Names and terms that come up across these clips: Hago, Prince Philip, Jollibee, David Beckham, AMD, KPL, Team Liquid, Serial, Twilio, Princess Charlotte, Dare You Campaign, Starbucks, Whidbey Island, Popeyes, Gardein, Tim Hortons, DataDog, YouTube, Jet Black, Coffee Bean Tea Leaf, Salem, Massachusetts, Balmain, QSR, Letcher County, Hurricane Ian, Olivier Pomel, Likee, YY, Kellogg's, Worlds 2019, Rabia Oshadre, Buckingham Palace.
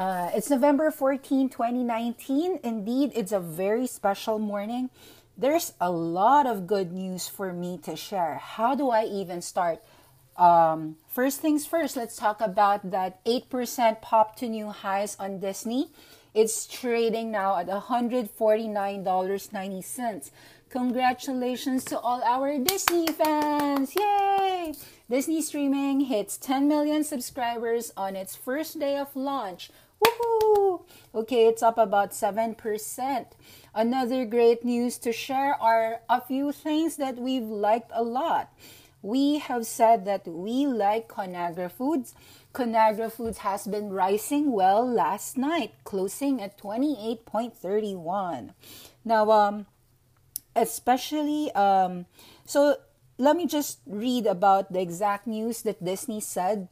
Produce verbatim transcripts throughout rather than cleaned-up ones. Uh, it's November fourteenth, twenty nineteen. Indeed, it's a very special morning. There's a lot of good news for me to share. How do I even start? Um, first things first, let's talk about that eight percent pop to new highs on Disney. It's trading now at one hundred forty-nine dollars and ninety cents. Congratulations to all our Disney fans. Yay! Disney streaming hits ten million subscribers on its first day of launch. Woohoo! Okay, it's up about seven percent. Another great news to share are a few things that we've liked a lot. We have said that we like Conagra Foods. Conagra Foods has been rising well last night, closing at twenty-eight thirty-one. Now, um, especially, um, so let me just read about the exact news that Disney said.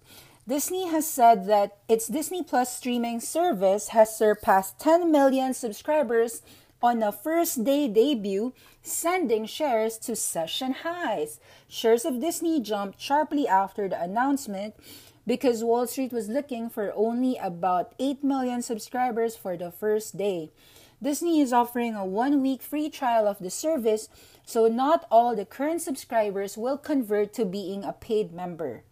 Disney has said that its Disney Plus streaming service has surpassed ten million subscribers on a first-day debut, sending shares to session highs. Shares of Disney jumped sharply after the announcement because Wall Street was looking for only about eight million subscribers for the first day. Disney is offering a one-week free trial of the service, so not all the current subscribers will convert to being a paid member.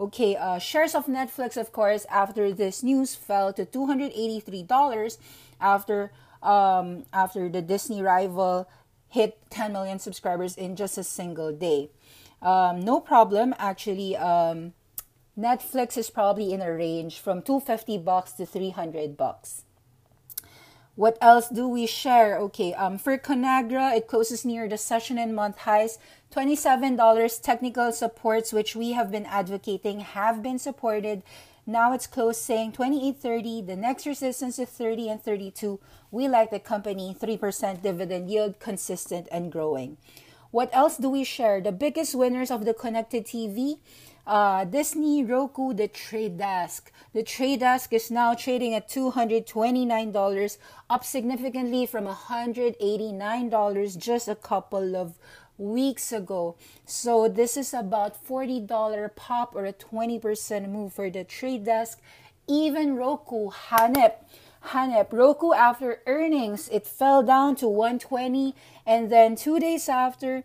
Okay, uh, shares of Netflix, of course, after this news fell to two hundred eighty-three dollars after um, after the Disney rival hit ten million subscribers in just a single day. Um, no problem, actually. Um, Netflix is probably in a range from two hundred fifty bucks to three hundred bucks. What else do we share? Okay, um, for Conagra, it closes near the session and month highs. twenty-seven dollars technical supports, which we have been advocating, have been supported. Now it's closing twenty-eight thirty. The next resistance is thirty and thirty-two. We like the company. three percent dividend yield, consistent and growing. What else do we share? The biggest winners of the connected T V. Uh, Disney, Roku, The Trade Desk. The Trade Desk is now trading at two hundred twenty-nine dollars, up significantly from one hundred eighty-nine dollars just a couple of weeks ago. So this is about forty dollars pop or a twenty percent move for The Trade Desk. Even Roku, Hanep. Hanep, Roku after earnings, it fell down to one hundred twenty dollars, and then two days after,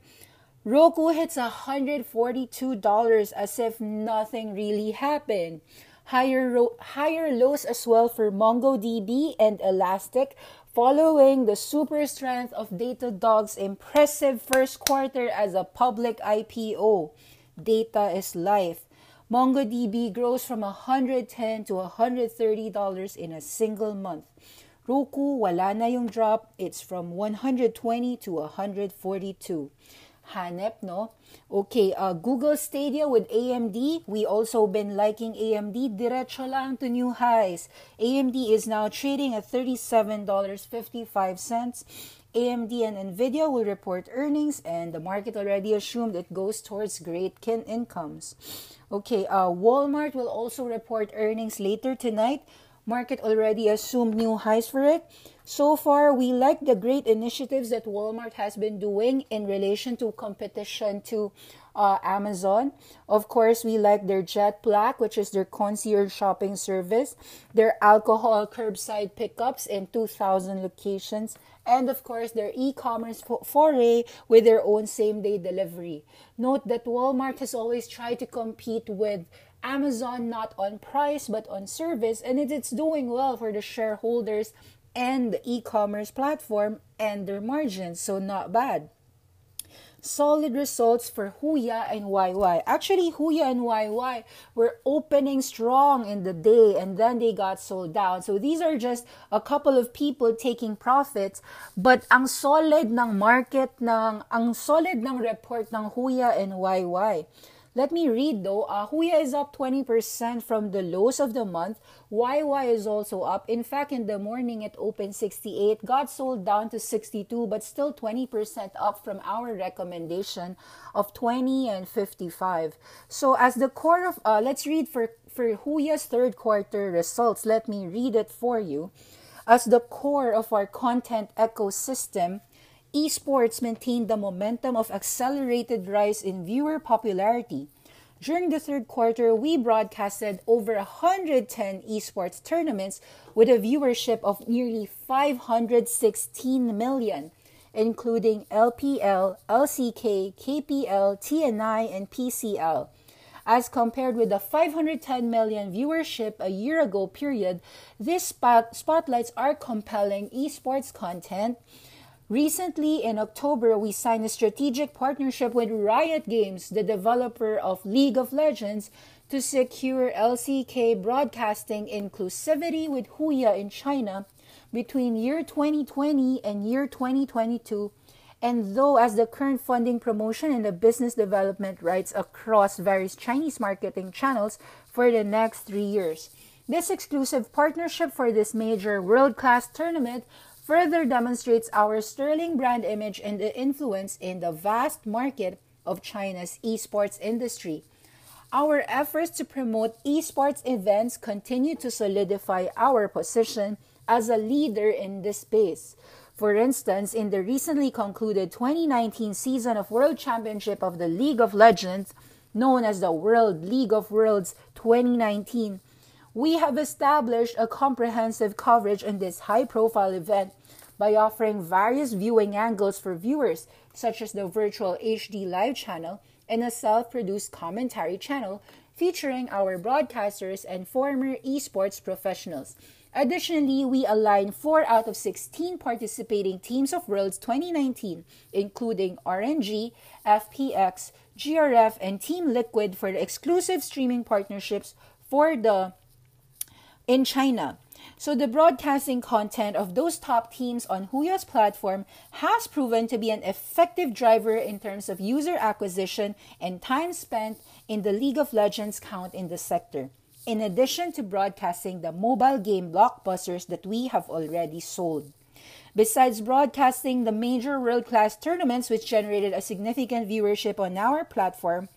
Roku hits one hundred forty-two dollars as if nothing really happened. Higher ro- higher lows as well for MongoDB and Elastic, following the super strength of DataDog's impressive first quarter as a public I P O. Data is life. MongoDB grows from one hundred ten dollars to one hundred thirty dollars in a single month. Roku, wala na yung drop. It's from one hundred twenty dollars to one hundred forty-two dollars. Hanep, no? Okay, uh, Google Stadia with A M D. We also been liking A M D. Diretso lang to new highs. A M D is now trading at thirty-seven dollars and fifty-five cents. A M D and Nvidia will report earnings, and the market already assumed it goes towards great kin incomes. Okay, uh, Walmart will also report earnings later tonight. Market already assumed new highs for it. So far, we like the great initiatives that Walmart has been doing in relation to competition to uh, Amazon. Of course, we like their Jet Black, which is their concierge shopping service, their alcohol curbside pickups in two thousand locations, and of course, their e-commerce foray with their own same-day delivery. Note that Walmart has always tried to compete with Amazon, not on price, but on service, and it, it's doing well for the shareholders and the e-commerce platform and their margins, so not bad. Solid results for Huya and Y Y. Actually, Huya and Y Y were opening strong in the day, and then they got sold down. So these are just a couple of people taking profits. But ang solid ng market ng ang solid ng report ng Huya and Y Y. Let me read though. Uh, Huya is up twenty percent from the lows of the month. Y Y is also up. In fact, in the morning it opened sixty-eight, got sold down to sixty-two, but still twenty percent up from our recommendation of twenty and fifty-five. So as the core of, uh, let's read for, for Huya's third quarter results. Let me read it for you. As the core of our content ecosystem, esports maintained the momentum of accelerated rise in viewer popularity. During the third quarter, we broadcasted over one hundred ten esports tournaments with a viewership of nearly five hundred sixteen million, including L P L, L C K, K P L, T N I, and P C L. As compared with the five hundred ten million viewership a year ago period, this spot spotlights our compelling esports content. Recently, in October, we signed a strategic partnership with Riot Games, the developer of League of Legends, to secure L C K broadcasting inclusivity with Huya in China between year twenty twenty and year twenty twenty-two. And though as the current funding promotion and the business development rights across various Chinese marketing channels for the next three years. This exclusive partnership for this major world-class tournament further demonstrates our sterling brand image and the influence in the vast market of China's esports industry. Our efforts to promote esports events continue to solidify our position as a leader in this space. For instance, in the recently concluded twenty nineteen season of World Championship of the League of Legends, known as the World League of Worlds twenty nineteen, we have established a comprehensive coverage in this high-profile event by offering various viewing angles for viewers, such as the virtual H D live channel and a self-produced commentary channel featuring our broadcasters and former esports professionals. Additionally, we aligned four out of sixteen participating teams of Worlds twenty nineteen, including R N G, F P X, G R F, and Team Liquid for the exclusive streaming partnerships for the in China. So the broadcasting content of those top teams on Huya's platform has proven to be an effective driver in terms of user acquisition and time spent in the League of Legends count in the sector. In addition to broadcasting the mobile game blockbusters that we have already sold. Besides broadcasting the major world-class tournaments which generated a significant viewership on our platform,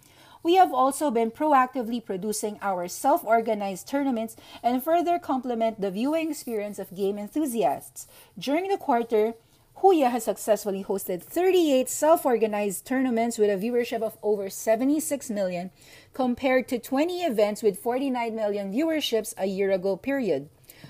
we have also been proactively producing our self-organized tournaments and further complement the viewing experience of game enthusiasts. During the quarter, Huya has successfully hosted thirty-eight self-organized tournaments with a viewership of over seventy-six million, compared to twenty events with forty-nine million viewerships a year ago period.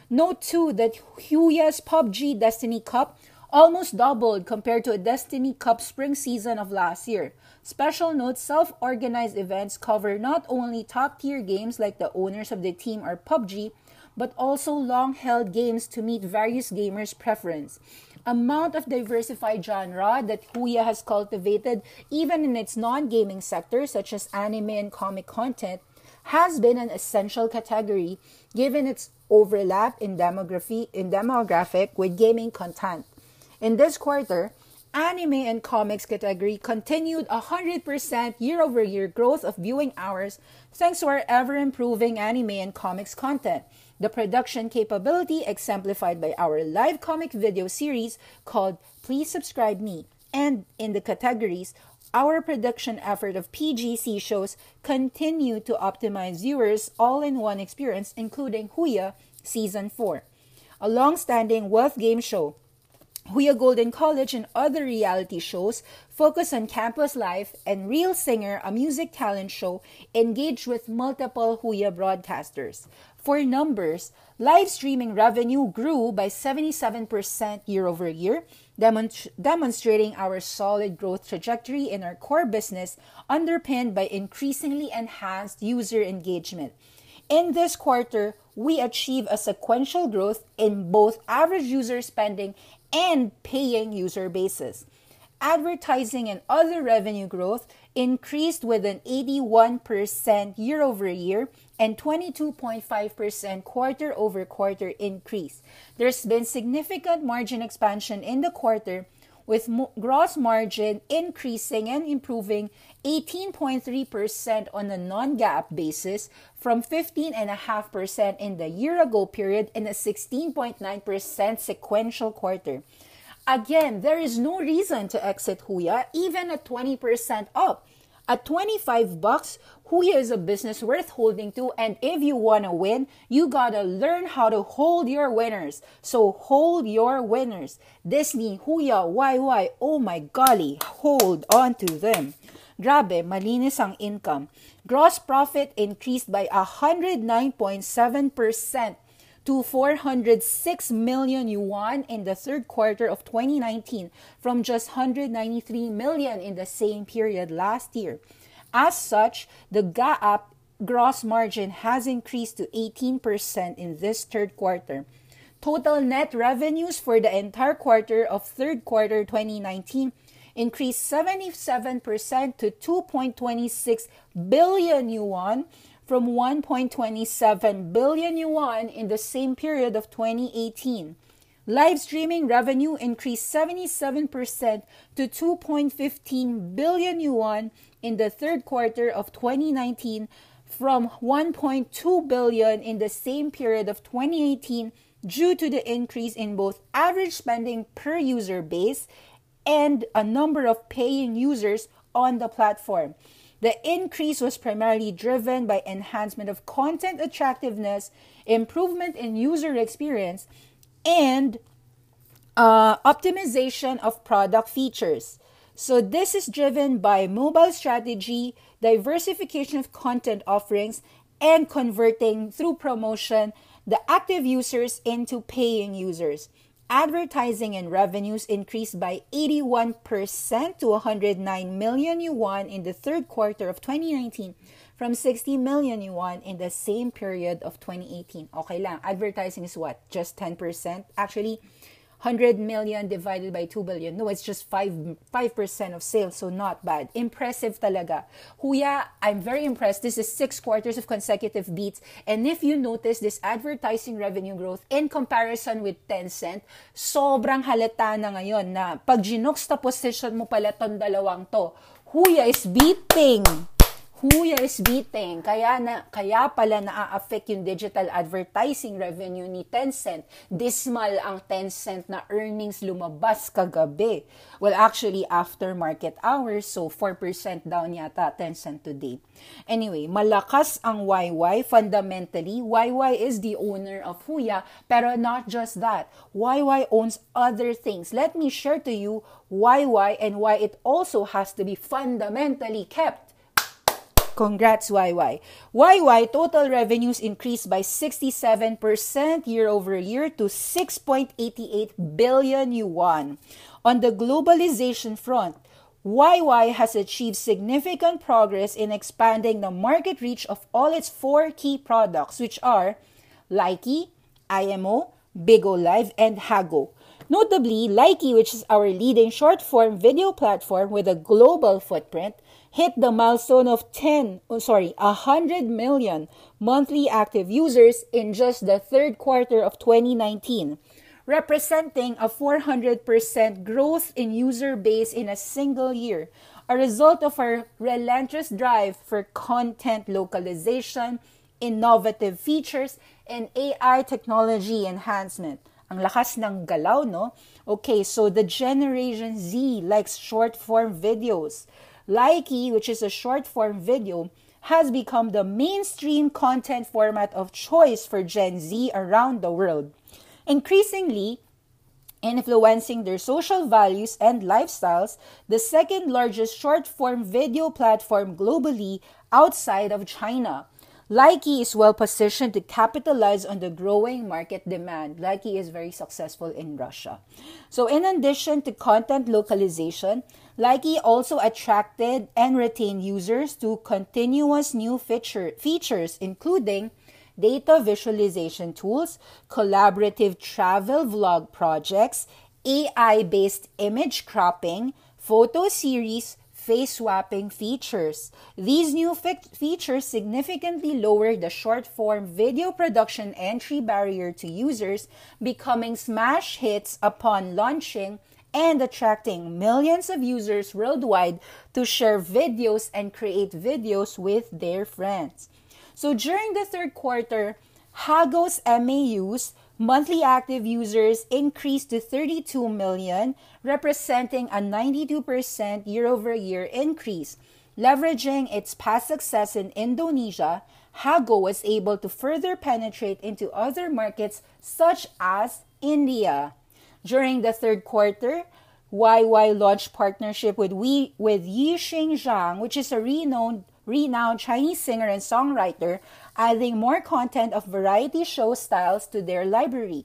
Note too that Huya's P U B G Destiny Cup almost doubled compared to a Destiny Cup spring season of last year. Special note, self-organized events cover not only top-tier games like the owners of the team or P U B G, but also long-held games to meet various gamers' preference. Amount of diversified genre that Huya has cultivated, even in its non-gaming sector, such as anime and comic content, has been an essential category, given its overlap in demography, in demographic with gaming content. In this quarter, anime and comics category continued one hundred percent year-over-year growth of viewing hours thanks to our ever-improving anime and comics content. The production capability exemplified by our live comic video series called Please Subscribe Me. And in the categories, our production effort of P G C shows continue to optimize viewers' all-in-one experience, including Huya Season four, a long-standing wealth game show. Huya Golden College and other reality shows focus on campus life, and Real Singer, a music talent show, engaged with multiple Huya broadcasters. For numbers, live streaming revenue grew by seventy-seven percent year-over-year, demonst- demonstrating our solid growth trajectory in our core business, underpinned by increasingly enhanced user engagement. In this quarter, we achieved a sequential growth in both average user spending and paying user bases. Advertising and other revenue growth increased with an eighty-one percent year-over-year and twenty-two point five percent quarter-over-quarter increase. There's been significant margin expansion in the quarter, with mo gross margin increasing and improving eighteen point three percent on a non-GAAP basis from fifteen point five percent in the year-ago period and a sixteen point nine percent sequential quarter. Again, there is no reason to exit Huya, even at twenty percent up. At twenty-five bucks, Huya is a business worth holding to, and if you want to win, you gotta learn how to hold your winners. So hold your winners. Disney, Huya, Y Y, oh my golly, hold on to them. Grabe, malinis ang income. Gross profit increased by one hundred nine point seven percent to four hundred six million yuan in the third quarter of twenty nineteen from just one hundred ninety-three million in the same period last year. As such, the GAAP gross margin has increased to eighteen percent in this third quarter. Total net revenues for the entire quarter of third quarter twenty nineteen increased seventy-seven percent to two point two six billion yuan from one point two seven billion yuan in the same period of twenty eighteen. Live streaming revenue increased seventy-seven percent to two point one five billion yuan in the third quarter of twenty nineteen from one point two billion in the same period of twenty eighteen due to the increase in both average spending per user base and a number of paying users on the platform. The increase was primarily driven by enhancement of content attractiveness, improvement in user experience, and uh, optimization of product features. So this is driven by mobile strategy, diversification of content offerings, and converting through promotion the active users into paying users. Advertising and revenues increased by eighty-one percent to one hundred nine million yuan in the third quarter of twenty nineteen from sixty million yuan in the same period of twenty eighteen. Okay lang, advertising is what? Just ten percent? Actually, one hundred million divided by two billion. No, it's just five percent of sales, so not bad. Impressive talaga. Huya, I'm very impressed. This is six quarters of consecutive beats. And if you notice this advertising revenue growth in comparison with Tencent, sobrang halata na ngayon na pag ginoksta position mo pala tong dalawang to, Huya is beating. Huya is beating. Kaya, na, kaya pala naa-affect yung digital advertising revenue ni Tencent. Dismal ang Tencent na earnings lumabas kagabi. Well, actually, after market hours, so four percent down yata Tencent today. Anyway, malakas ang Y Y. Fundamentally, Y Y is the owner of Huya, pero not just that. Y Y owns other things. Let me share to you Y Y and why it also has to be fundamentally kept. Congrats, Y Y. Y Y total revenues increased by sixty-seven percent year over year to six point eight eight billion yuan. On the globalization front, Y Y has achieved significant progress in expanding the market reach of all its four key products, which are Likee, I M O, Bigo Live, and Hago. Notably, Likee, which is our leading short-form video platform with a global footprint, hit the milestone of ten, oh, sorry, one hundred million monthly active users in just the third quarter of twenty nineteen, representing a four hundred percent growth in user base in a single year, a result of our relentless drive for content localization, innovative features, and A I technology enhancement. Ang lakas ng galaw, no? Okay, so the Generation Z likes short-form videos. Likee, which is a short-form video, has become the mainstream content format of choice for Gen Z around the world, increasingly influencing their social values and lifestyles, the second-largest short-form video platform globally outside of China. Likee is well-positioned to capitalize on the growing market demand. Likee is very successful in Russia. So in addition to content localization, Likee also attracted and retained users to continuous new feature, features including data visualization tools, collaborative travel vlog projects, A I-based image cropping, photo series, face swapping features. These new fe features significantly lower the short-form video production entry barrier to users, becoming smash hits upon launching and attracting millions of users worldwide to share videos and create videos with their friends. So during the third quarter, Hago's M A Us, monthly active users, increased to thirty-two million, representing a ninety-two percent year-over-year increase. Leveraging its past success in Indonesia, Hago was able to further penetrate into other markets such as India. During the third quarter, Y Y launched partnership with we, with Yixing Zhang, which is a renowned renowned Chinese singer and songwriter, adding more content of variety show styles to their library.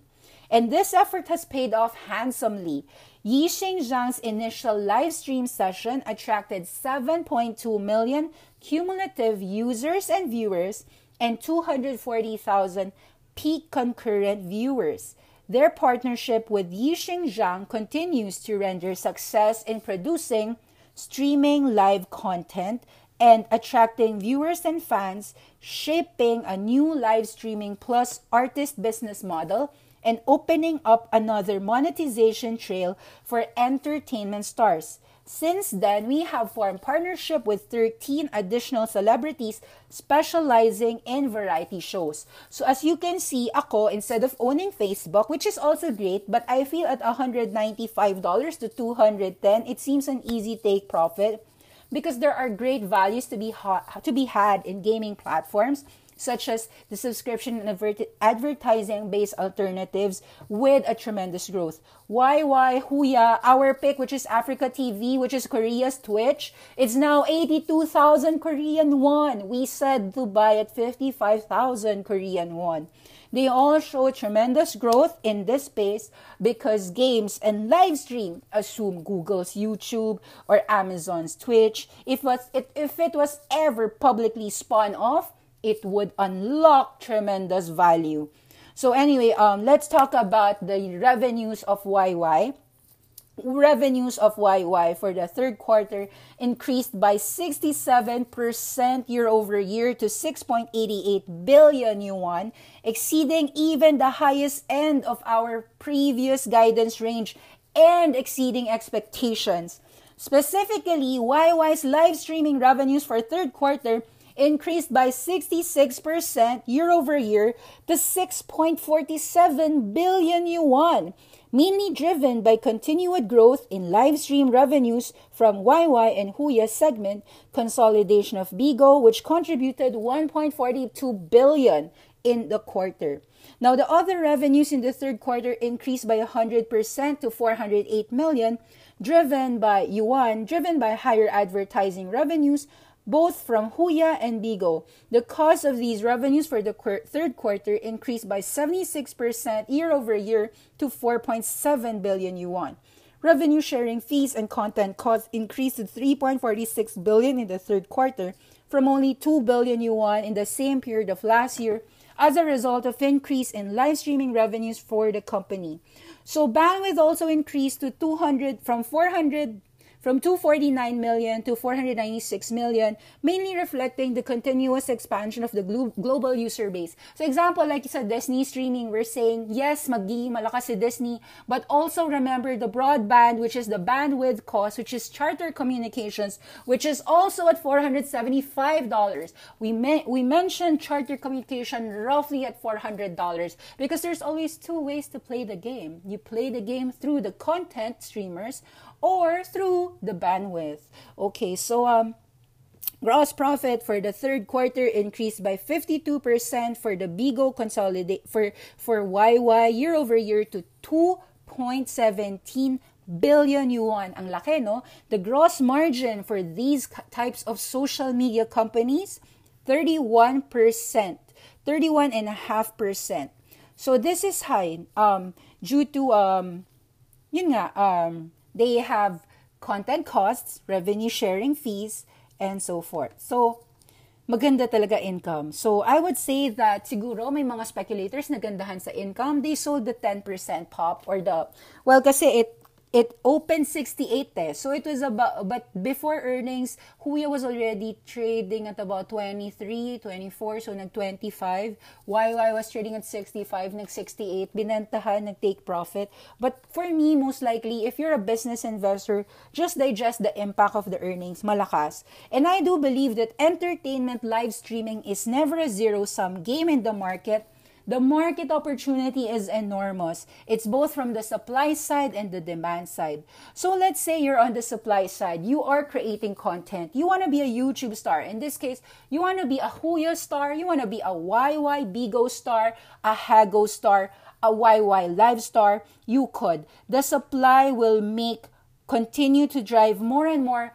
And this effort has paid off handsomely. Yixing Zhang's initial live stream session attracted seven point two million cumulative users and viewers and two hundred forty thousand peak concurrent viewers. Their partnership with Yixing Zhang continues to render success in producing, streaming live content, and attracting viewers and fans, shaping a new live streaming plus artist business model, and opening up another monetization trail for entertainment stars. Since then, we have formed partnership with thirteen additional celebrities specializing in variety shows. So as you can see, ako, instead of owning Facebook, which is also great, but I feel at one hundred ninety-five to two hundred ten, it seems an easy take profit because there are great values to be ha- to be had in gaming platforms, such as the subscription and adver- advertising-based alternatives with a tremendous growth. Y Y, Huya, Our Pick, which is Africa T V, which is Korea's Twitch, it's now eighty-two thousand Korean won. We said Dubai at fifty-five thousand Korean won. They all show tremendous growth in this space because games and live stream assume Google's YouTube or Amazon's Twitch. If was, it, if it was ever publicly spun off, it would unlock tremendous value. So anyway, um, let's talk about the revenues of Y Y. Revenues of Y Y for the third quarter increased by sixty-seven percent year over year to six point eight eight billion yuan, exceeding even the highest end of our previous guidance range and exceeding expectations. Specifically, Y Y's live streaming revenues for third quarter increased by sixty-six percent year-over-year to six point four seven billion yuan, mainly driven by continued growth in live stream revenues from Y Y and Huya segment, consolidation of Bigo, which contributed one point four two billion in the quarter. Now, the other revenues in the third quarter increased by one hundred percent to four hundred eight million, driven by yuan, driven by higher advertising revenues, both from Huya and Bigo. The cost of these revenues for the qu- third quarter increased by seventy-six percent year-over-year to four point seven billion yuan. Revenue sharing fees and content costs increased to three point four six billion in the third quarter from only two billion yuan in the same period of last year as a result of increase in live streaming revenues for the company. So bandwidth also increased to two hundred from four hundred From two hundred forty-nine million to four hundred ninety-six million, mainly reflecting the continuous expansion of the glo- global user base. So example, like sa Disney streaming, we're saying, yes, magiging malakas si Disney, but also remember the broadband, which is the bandwidth cost, which is Charter Communications, which is also at four hundred seventy-five dollars. We, me- we mentioned Charter Communication roughly at four hundred dollars because there's always two ways to play the game. You play the game through the content streamers or through the bandwidth. Okay, so um, gross profit for the third quarter increased by fifty-two percent for the Bigo consolidate for for Y Y year over year to two point one seven billion yuan. Ang laki, no? The gross margin for these types of social media companies, thirty-one percent, thirty-one point five percent. So this is high um due to um yun nga um they have content costs, revenue sharing fees, and so forth. So, maganda talaga income. So, I would say that siguro may mga speculators na gandahan sa income. They sold the ten percent pop or the, well, kasi it it opened sixty-eight eh. So it was about, but before earnings, Huya was already trading at about twenty-three, twenty-four, so nag twenty-five. Y Y was trading at sixty-five, nag sixty-eight. Binentahan, nag-take profit. But for me, most likely, if you're a business investor, just digest the impact of the earnings. Malakas. And I do believe that entertainment live streaming is never a zero-sum game in the market. The market opportunity is enormous. It's both from the supply side and the demand side. So let's say you're on the supply side. You are creating content. You want to be a YouTube star. In this case, you want to be a Huya star. You want to be a Y Y Bigo star, a Hago star, a Y Y Live star. You could. The supply will make, continue to drive more and more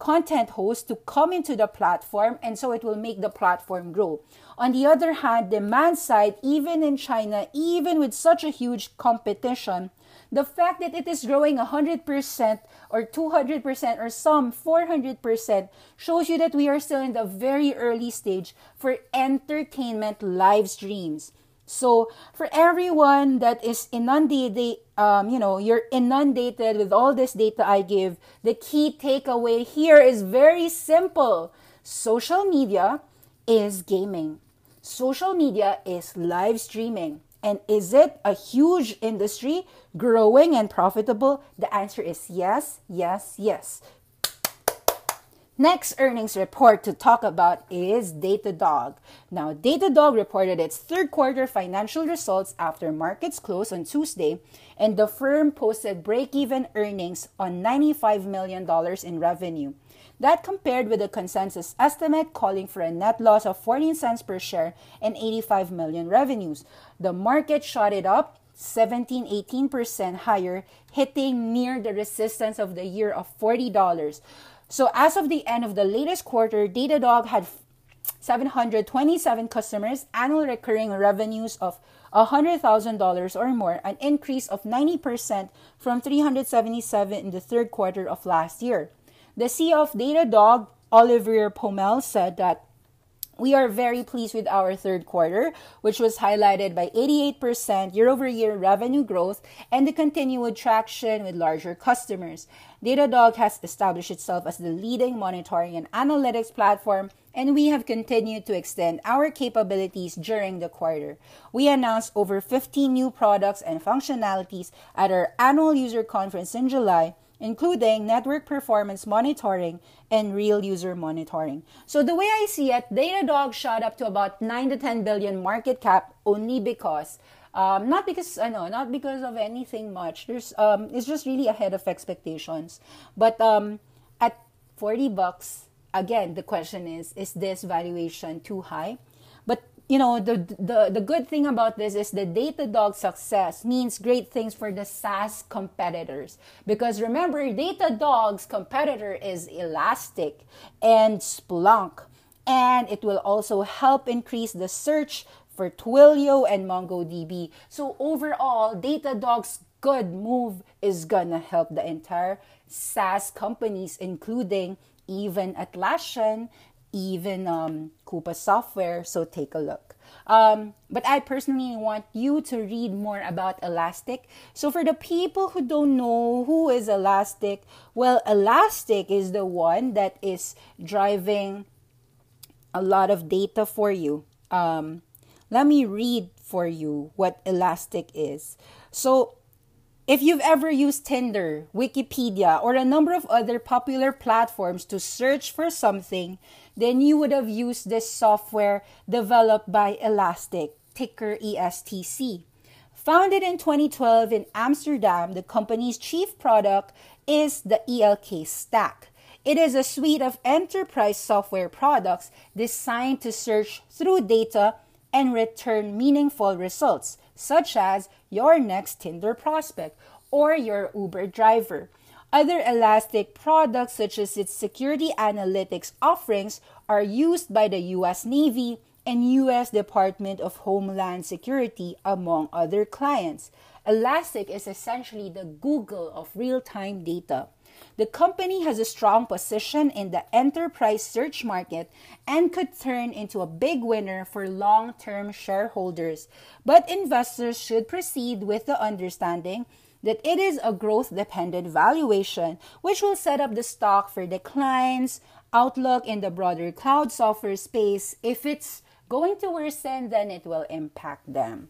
content hosts to come into the platform, and so it will make the platform grow. On the other hand, demand side, even in China, even with such a huge competition, the fact that it is growing one hundred percent or two hundred percent or some four hundred percent shows you that we are still in the very early stage for entertainment live streams. So for everyone that is inundated, um, you know, you're inundated with all this data I give, the key takeaway here is very simple. Social media is gaming. Social media is live streaming. And is it a huge industry, growing and profitable? The answer is yes, yes, yes. Next earnings report to talk about is DataDog. Now, DataDog reported its third quarter financial results after markets closed on Tuesday, and the firm posted break-even earnings on ninety-five million dollars in revenue. That compared with a consensus estimate calling for a net loss of fourteen cents per share and eighty-five million dollars revenues. The market shot it up seventeen to eighteen percent higher, hitting near the resistance of the year of forty dollars. So as of the end of the latest quarter, Datadog had seven hundred twenty-seven customers, annual recurring revenues of one hundred thousand dollars or more, an increase of ninety percent from three hundred seventy-seven in the third quarter of last year. The C E O of Datadog, Olivier Pomel, said that we are very pleased with our third quarter, which was highlighted by eighty-eight percent year-over-year revenue growth and the continued traction with larger customers. Datadog has established itself as the leading monitoring and analytics platform, and we have continued to extend our capabilities during the quarter. We announced over fifteen new products and functionalities at our annual user conference in July, including network performance monitoring and real user monitoring. So the way I see it, Datadog shot up to about nine to ten billion market cap only because, um, not because, I know, not because of anything much. There's, um, it's just really ahead of expectations. But um, at forty bucks, again, the question is, is this valuation too high? But you know, the, the, the good thing about this is the Datadog success means great things for the SaaS competitors. Because remember, Datadog's competitor is Elastic and Splunk. And it will also help increase the search for Twilio and MongoDB. So overall, Datadog's good move is gonna help the entire SaaS companies, including even Atlassian, even um, Coupa Software, so take a look. Um, but I personally want you to read more about Elastic. So for the people who don't know who is Elastic, well, Elastic is the one that is driving a lot of data for you. Um, let me read for you what Elastic is. So if you've ever used Tinder, Wikipedia, or a number of other popular platforms to search for something, then you would have used this software developed by Elastic, ticker E S T C. Founded in twenty twelve in Amsterdam, the company's chief product is the E L K Stack. It is a suite of enterprise software products designed to search through data and return meaningful results, such as your next Tinder prospect or your Uber driver. Other Elastic products, such as its security analytics offerings, are used by the U S Navy and U S Department of Homeland Security, among other clients. Elastic is essentially the Google of real-time data. The company has a strong position in the enterprise search market and could turn into a big winner for long-term shareholders. But investors should proceed with the understanding that it is a growth-dependent valuation, which will set up the stock for declines, outlook in the broader cloud software space. If it's going to worsen, then it will impact them.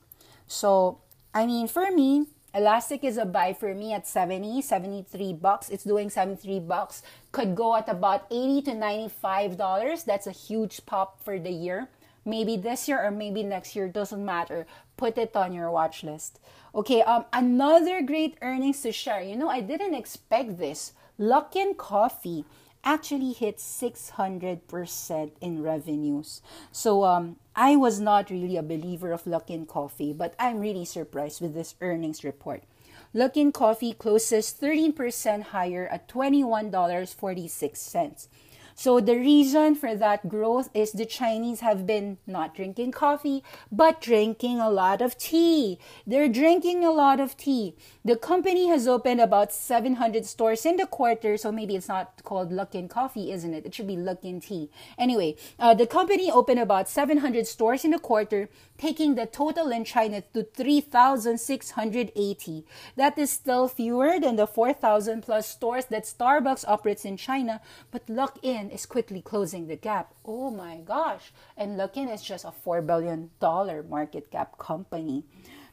So, I mean, for me, Elastic is a buy for me at seventy, seventy-three bucks. It's doing seventy-three bucks. Could go at about eighty to ninety-five dollars. That's a huge pop for the year. Maybe this year or maybe next year, doesn't matter. Put it on your watch list. Okay, um, another great earnings to share. You know, I didn't expect this. Luckin Coffee actually hit six hundred percent in revenues. So um, I was not really a believer of Luckin Coffee, but I'm really surprised with this earnings report. Luckin Coffee closes thirteen percent higher at twenty-one dollars and forty-six cents. So the reason for that growth is the Chinese have been not drinking coffee, but drinking a lot of tea. They're drinking a lot of tea. The company has opened about seven hundred stores in the quarter, so maybe it's not called Luckin Coffee, isn't it? It should be Luckin Tea. Anyway, uh, the company opened about seven hundred stores in the quarter, taking the total in China to three thousand six hundred eighty. That is still fewer than the four thousand plus stores that Starbucks operates in China, but Luckin is quickly closing the gap. Oh my gosh. And Luckin is just a four billion dollars market cap company.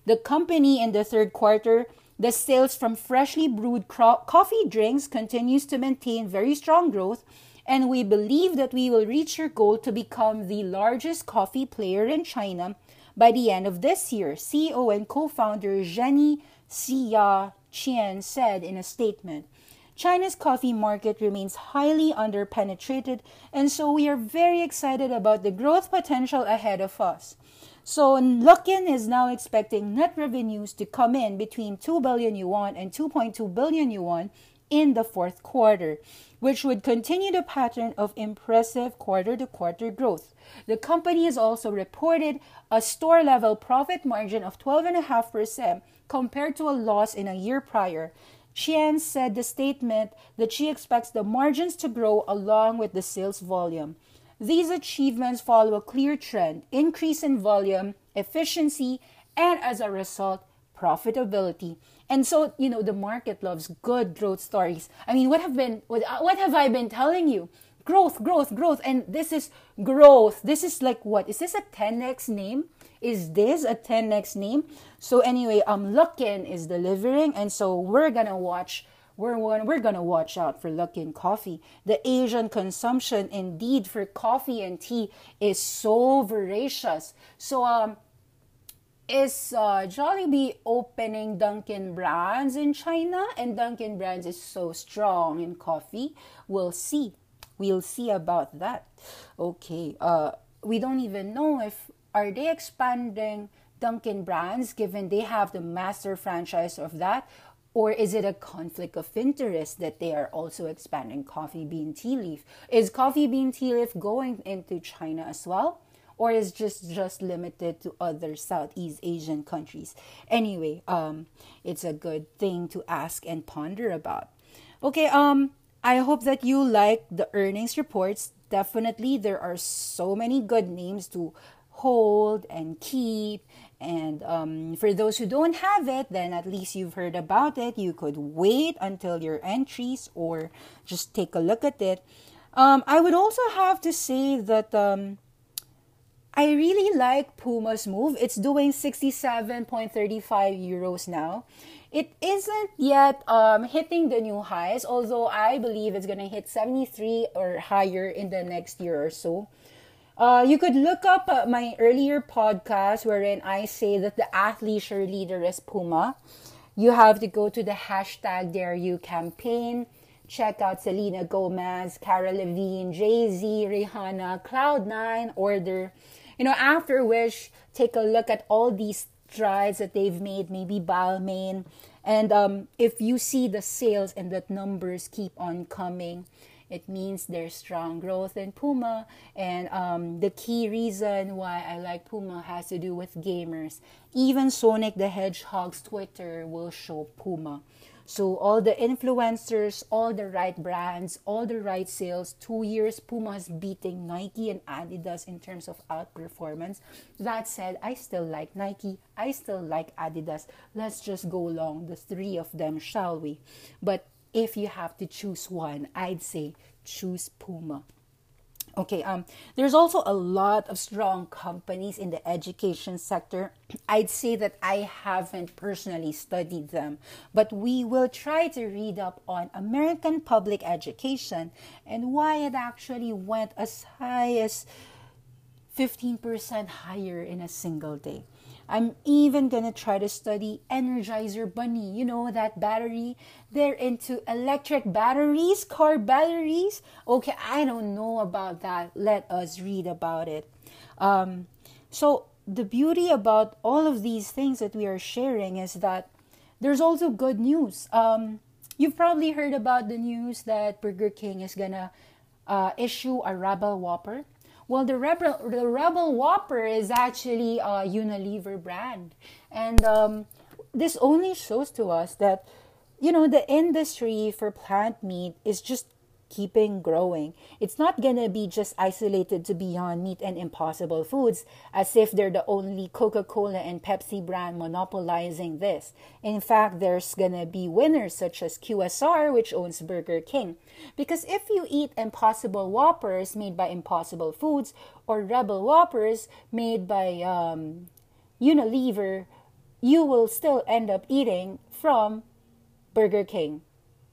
The company in the third quarter, the sales from freshly brewed coffee drinks continues to maintain very strong growth. And we believe that we will reach our goal to become the largest coffee player in China by the end of this year, C E O and co-founder Zhenyi Xia Qian said in a statement. China's coffee market remains highly underpenetrated, and so we are very excited about the growth potential ahead of us. So Luckin is now expecting net revenues to come in between two billion yuan and two point two billion yuan in the fourth quarter, which would continue the pattern of impressive quarter-to-quarter growth. The company has also reported a store-level profit margin of twelve point five percent compared to a loss in a year prior. Qian said the statement that she expects the margins to grow along with the sales volume. These achievements follow a clear trend, increase in volume, efficiency, and as a result, profitability. And so, you know, the market loves good growth stories. I mean, what have been, what have I been telling you? Growth, growth, growth. And this is growth. This is like what? Is this a ten X name? Is this a ten X name? So anyway, um, Luckin is delivering, and so we're gonna watch. We're we're gonna watch out for Luckin Coffee. The Asian consumption, indeed, for coffee and tea is so voracious. So um, is uh, Jollibee opening Dunkin' Brands in China? And Dunkin' Brands is so strong in coffee. We'll see. We'll see about that. Okay. Uh, we don't even know if. Are they expanding Dunkin' Brands given they have the master franchise of that? Or is it a conflict of interest that they are also expanding Coffee Bean Tea Leaf? Is Coffee Bean Tea Leaf going into China as well? Or is just just limited to other Southeast Asian countries? Anyway, um, it's a good thing to ask and ponder about. Okay, um, I hope that you like the earnings reports. Definitely, there are so many good names to hold and keep, and um, for those who don't have it, then at least you've heard about it. You could wait until your entries or just take a look at it. um, I would also have to say that um, I really like Puma's move. It's doing sixty-seven point three five euros now. It isn't yet um, hitting the new highs, although I believe it's gonna hit seventy-three or higher in the next year or so. Uh, you could look up uh, my earlier podcast wherein I say that the athleisure leader is Puma. You have to go to the hashtag Dare You campaign. Check out Selena Gomez, Cara Levine, Jay-Z, Rihanna, Cloud nine, Order. You know, after which, take a look at all these strides that they've made, maybe Balmain. And um, if you see the sales and that numbers keep on coming, it means there's strong growth in Puma. And um, the key reason why I like Puma has to do with gamers. Even Sonic the Hedgehog's Twitter will show Puma. So all the influencers, all the right brands, all the right sales, two years Puma's beating Nike and Adidas in terms of outperformance. That said, I still like Nike, I still like Adidas. Let's just go along the three of them, shall we? But if you have to choose one, I'd say choose Puma. Okay, um, there's also a lot of strong companies in the education sector. I'd say that I haven't personally studied them, but we will try to read up on American public education and why it actually went as high as fifteen percent higher in a single day. I'm even gonna try to study Energizer Bunny, you know, that battery. They're into electric batteries, car batteries. Okay, I don't know about that. Let us read about it. Um, so the beauty about all of these things that we are sharing is that there's also good news. Um, you've probably heard about the news that Burger King is gonna uh, issue a Rebel Whopper. Well, the Rebel, the Rebel Whopper is actually a Unilever brand. And um, this only shows to us that, you know, the industry for plant meat is just keeping growing. It's not going to be just isolated to Beyond Meat and Impossible Foods as if they're the only Coca-Cola and Pepsi brand monopolizing this. In fact, there's going to be winners such as Q S R, which owns Burger King. Because if you eat Impossible Whoppers made by Impossible Foods or Rebel Whoppers made by um, Unilever, you will still end up eating from Burger King,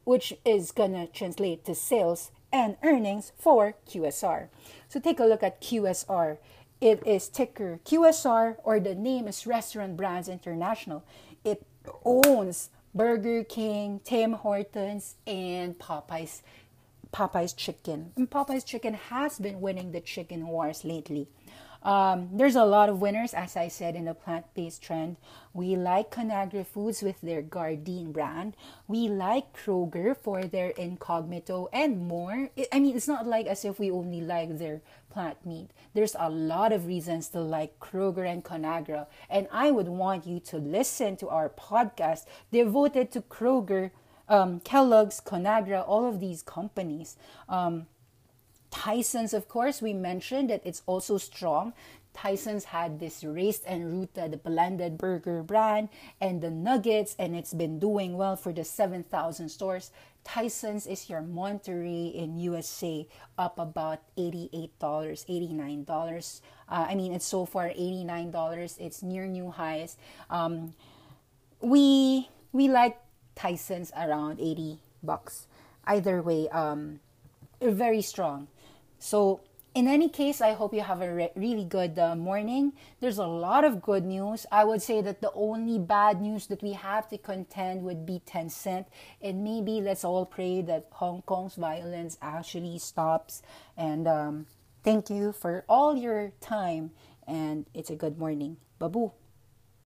which is gonna translate to sales and earnings for Q S R. So take a look at Q S R. It is ticker Q S R, or the name is Restaurant Brands International. It owns Burger King, Tim Hortons, and Popeyes, Popeyes Chicken. And Popeyes Chicken has been winning the chicken wars lately. Um, there's a lot of winners, as I said, in the plant-based trend. We like Conagra Foods with their Gardein brand. We like Kroger for their Incognito and more. I mean, it's not like as if we only like their plant meat. There's a lot of reasons to like Kroger and Conagra. And I would want you to listen to our podcast devoted to Kroger, um, Kellogg's, Conagra, all of these companies. Um, Tyson's, of course, we mentioned that it's also strong. Tyson's had this raised and rooted blended burger brand and the nuggets, and it's been doing well for the seven thousand stores. Tyson's is your Monterey in U S A, up about eighty-eight dollars, eighty-nine dollars. Uh, I mean, it's so far eighty-nine dollars. It's near new highs. Um, we we like Tyson's around eighty bucks. Either way, um, very strong. So in any case, I hope you have a re- really good uh, morning. There's a lot of good news. I would say that the only bad news that we have to contend would be Tencent. And maybe let's all pray that Hong Kong's violence actually stops. And um, thank you for all your time. And it's a good morning. Babu.